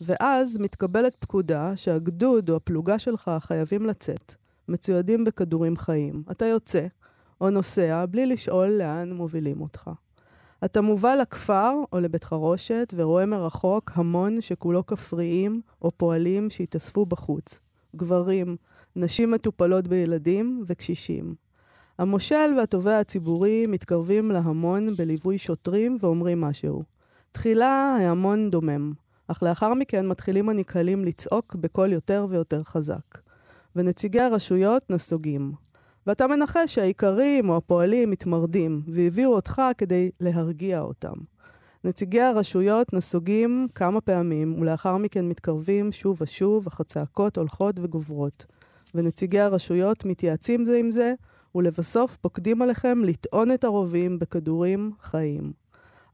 ואז מתקבלת פקודה שהגדוד או הפלוגה שלך חייבים לצאת, מצוידים בכדורים חיים. אתה יוצא או נוסע בלי לשאול לאן מובילים אותך. אתה מובל לכפר או לבית חרושת ורואה מרחוק המון שכולו כפריים או פועלים שהתאספו בחוץ. גברים, נשים מטופלות בילדים וקשישים. המושל והתובע הציבורי מתקרבים להמון בליווי שוטרים ואומרים משהו. תחילה ההמון דומם, אך לאחר מכן מתחילים הנקהלים לצעוק בקול יותר ויותר חזק. ונציגי הרשויות נסוגים. ואתה מנחש שהעיקרים או הפועלים מתמרדים, והביאו אותך כדי להרגיע אותם. נציגי הרשויות נסוגים כמה פעמים, ולאחר מכן מתקרבים שוב ושוב, החצעקות הולכות וגוברות. ונציגי הרשויות מתייעצים זה עם זה, ולבסוף פוקדים עליכם לטעון את הרובים בכדורים חיים.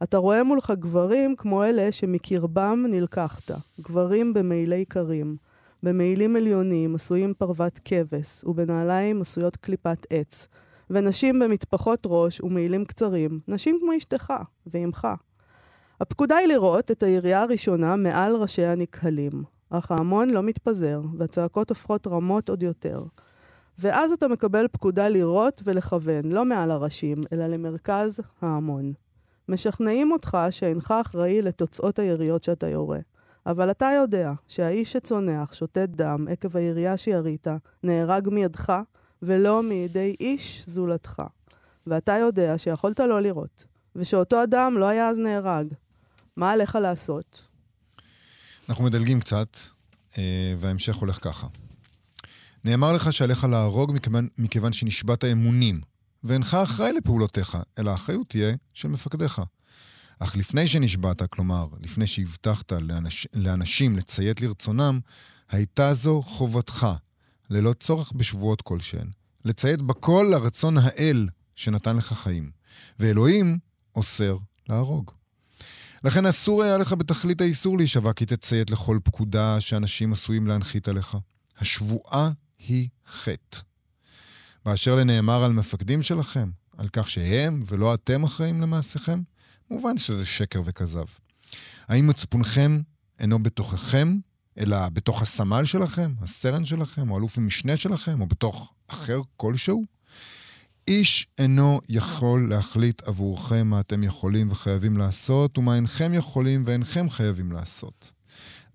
אתה רואה מולך גברים כמו אלה שמקרבם נלקחת, גברים במילי קרים. במעילים עליונים עשויים פרוות כבש, ובנעליים עשויות קליפת עץ, ונשים במטפחות ראש ומעילים קצרים, נשים כמו אשתך ואימך. הפקודה היא לראות את היריעה הראשונה מעל ראשי הנקהלים, אך ההמון לא מתפזר, והצעקות הופכות רמות עוד יותר. ואז אתה מקבל פקודה לראות ולכוון, לא מעל הראשים, אלא למרכז ההמון. משכנעים אותך שאינך אחראי לתוצאות היריות שאתה יורה. אבל אתה יודע שהאיש שצונח, שוטט דם, עקב הירייה שירית, נהרג מידך ולא מידי איש זולתך. ואתה יודע שיכולת לא לראות, ושאותו אדם לא היה אז נהרג. מה עליך לעשות? אנחנו מדלגים קצת, וההמשך הולך ככה. נאמר לך שעליך להרוג מכיוון, מכיוון שנשבעת אמונים, ואינך אחראי לפעולותיך, אלא האחריות תהיה של מפקדיך. אך לפני שנשבעת, כלומר, לפני שהבטחת לאנש, לאנשים לציית לרצונם, הייתה זו חובתך, ללא צורך בשבועות כלשהן, לציית בכל לרצון האל שנתן לך חיים, ואלוהים אוסר להרוג. לכן אסור היה לך בתכלית האיסור להישבע, כי תציית לכל פקודה שאנשים עשויים להנחית עליך. השבועה היא חטא. באשר לנאמר על מפקדים שלכם, על כך שהם ולא אתם אחראים למעשיכם, מובן שזה שקר וכזב. האם מצפונכם אינו בתוככם, אלא בתוך הסמל שלכם, הסרן שלכם, או אלוף המשנה שלכם, או בתוך אחר כלשהו? איש אינו יכול להחליט עבורכם מה אתם יכולים וחייבים לעשות, ומה אינכם יכולים ואינכם חייבים לעשות.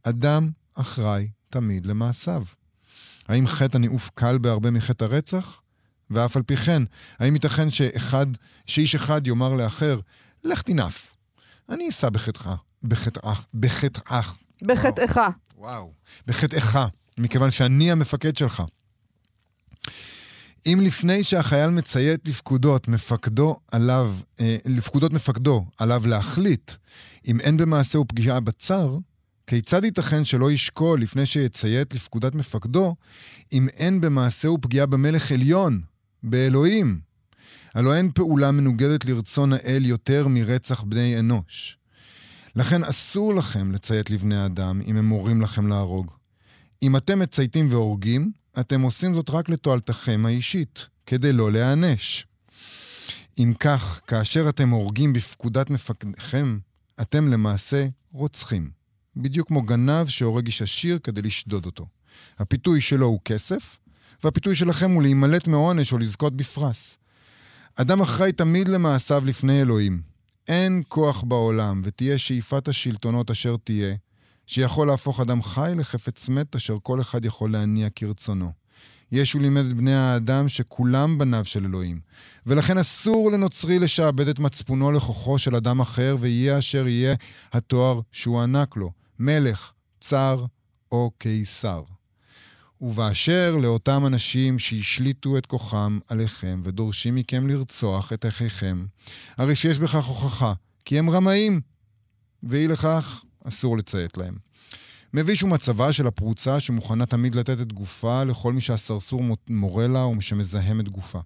אדם אחראי תמיד למעשיו. האם חטא הניאוף קל בהרבה מחטא הרצח? ואף על פי כן, האם ייתכן שאחד, שאיש אחד יאמר לאחר, לך תינף, אני אסע בחטאך, בחטאך, בחטאך. בחטאך. וואו, וואו, בחטאך, מכיוון שאני המפקד שלך. אם לפני שהחייל מציית לפקודות מפקדו עליו, אה, לפקודות מפקדו עליו להחליט, אם אין במעשה הוא פגיעה בצר, כיצד ייתכן שלא ישקול לפני שיציית לפקודת מפקדו, אם אין במעשה הוא פגיעה במלך עליון, באלוהים? הלוא אין פעולה מנוגדת לרצון האל יותר מרצח בני אנוש. לכן אסור לכם לציית לבני אדם אם הם מורים לכם להרוג. אם אתם מצייתים והורגים, אתם עושים זאת רק לתועלתכם האישית, כדי לא להיענש. אם כך, כאשר אתם הורגים בפקודת מפקדכם, אתם למעשה רוצחים, בדיוק כמו גנב שהורג איש עשיר כדי לשדוד אותו. הפיתוי שלו הוא כסף, והפיתוי שלכם הוא להימלט מעונש או לזכות בפרס. אדם אחראי תמיד למעשיו לפני אלוהים. אין כוח בעולם, ותהיה שאיפת השלטונות אשר תהיה, שיכול להפוך אדם חי לחפץ מת אשר כל אחד יכול להניע כרצונו. ישו לימד בני האדם שכולם בניו של אלוהים, ולכן אסור לנוצרי לשעבד את מצפונו לכוחו של אדם אחר, ויהיה אשר יהיה התואר שהוא ענק לו, מלך, צר או קיסר. ובאשר לאותם אנשים שהשליטו את כוחם עליכם ודורשים מכם לרצוח את אחיכם, הרי שיש בכך הוכחה, כי הם רמאים, ואי לכך אסור לציית להם. מביא שהוא מצבה של הפרוצה שמוכנה תמיד לתת את גופה לכל מי שהסרסור מורה לה ומשמזהם את גופה.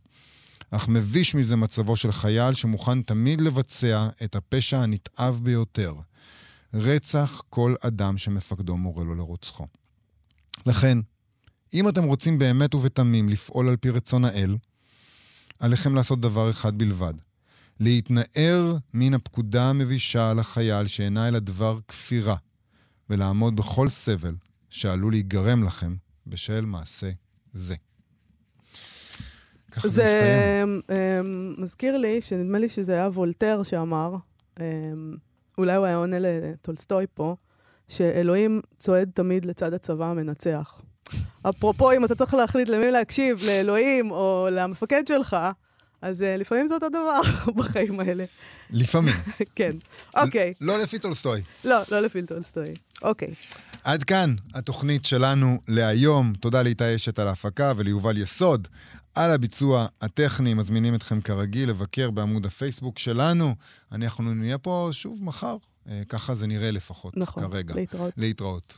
אך מביש מזה מצבו של חייל שמוכן תמיד לבצע את הפשע הנתעב ביותר. רצח כל אדם שמפקדו מורה לו לרוצחו. לכן, אם אתם רוצים באמת ובתמים לפעול על פי רצון האל, עליכם לעשות דבר אחד בלבד. להתנער מן הפקודה המבישה על החייל שאינה אלא דבר כפירה. ולעמוד בכל סבל שעלול להיגרם לכם בשל מעשה זה. ככה זה מסתיים. מזכיר לי, שנדמה לי שזה היה וולטר שאמר, אולי הוא היה עונה לטולסטוי פה, שאלוהים צועד תמיד לצד הצבא המנצח. אפרופו, אם אתה צריך להחליט למי להקשיב, לאלוהים או למפקד שלך, אז לפעמים זה אותו דבר בחיים האלה. לפעמים. כן, אוקיי. לא לפי טולסטוי. לא, לא לפי טולסטוי. אוקיי. עד כאן התוכנית שלנו להיום. תודה לאיתי אשת על ההפקה וליובל יסוד על הביצוע הטכני. מזמינים אתכם כרגיל לבקר בעמוד הפייסבוק שלנו. אנחנו נהיה פה שוב מחר. ככה זה נראה לפחות כרגע. נכון, להתראות. להתראות.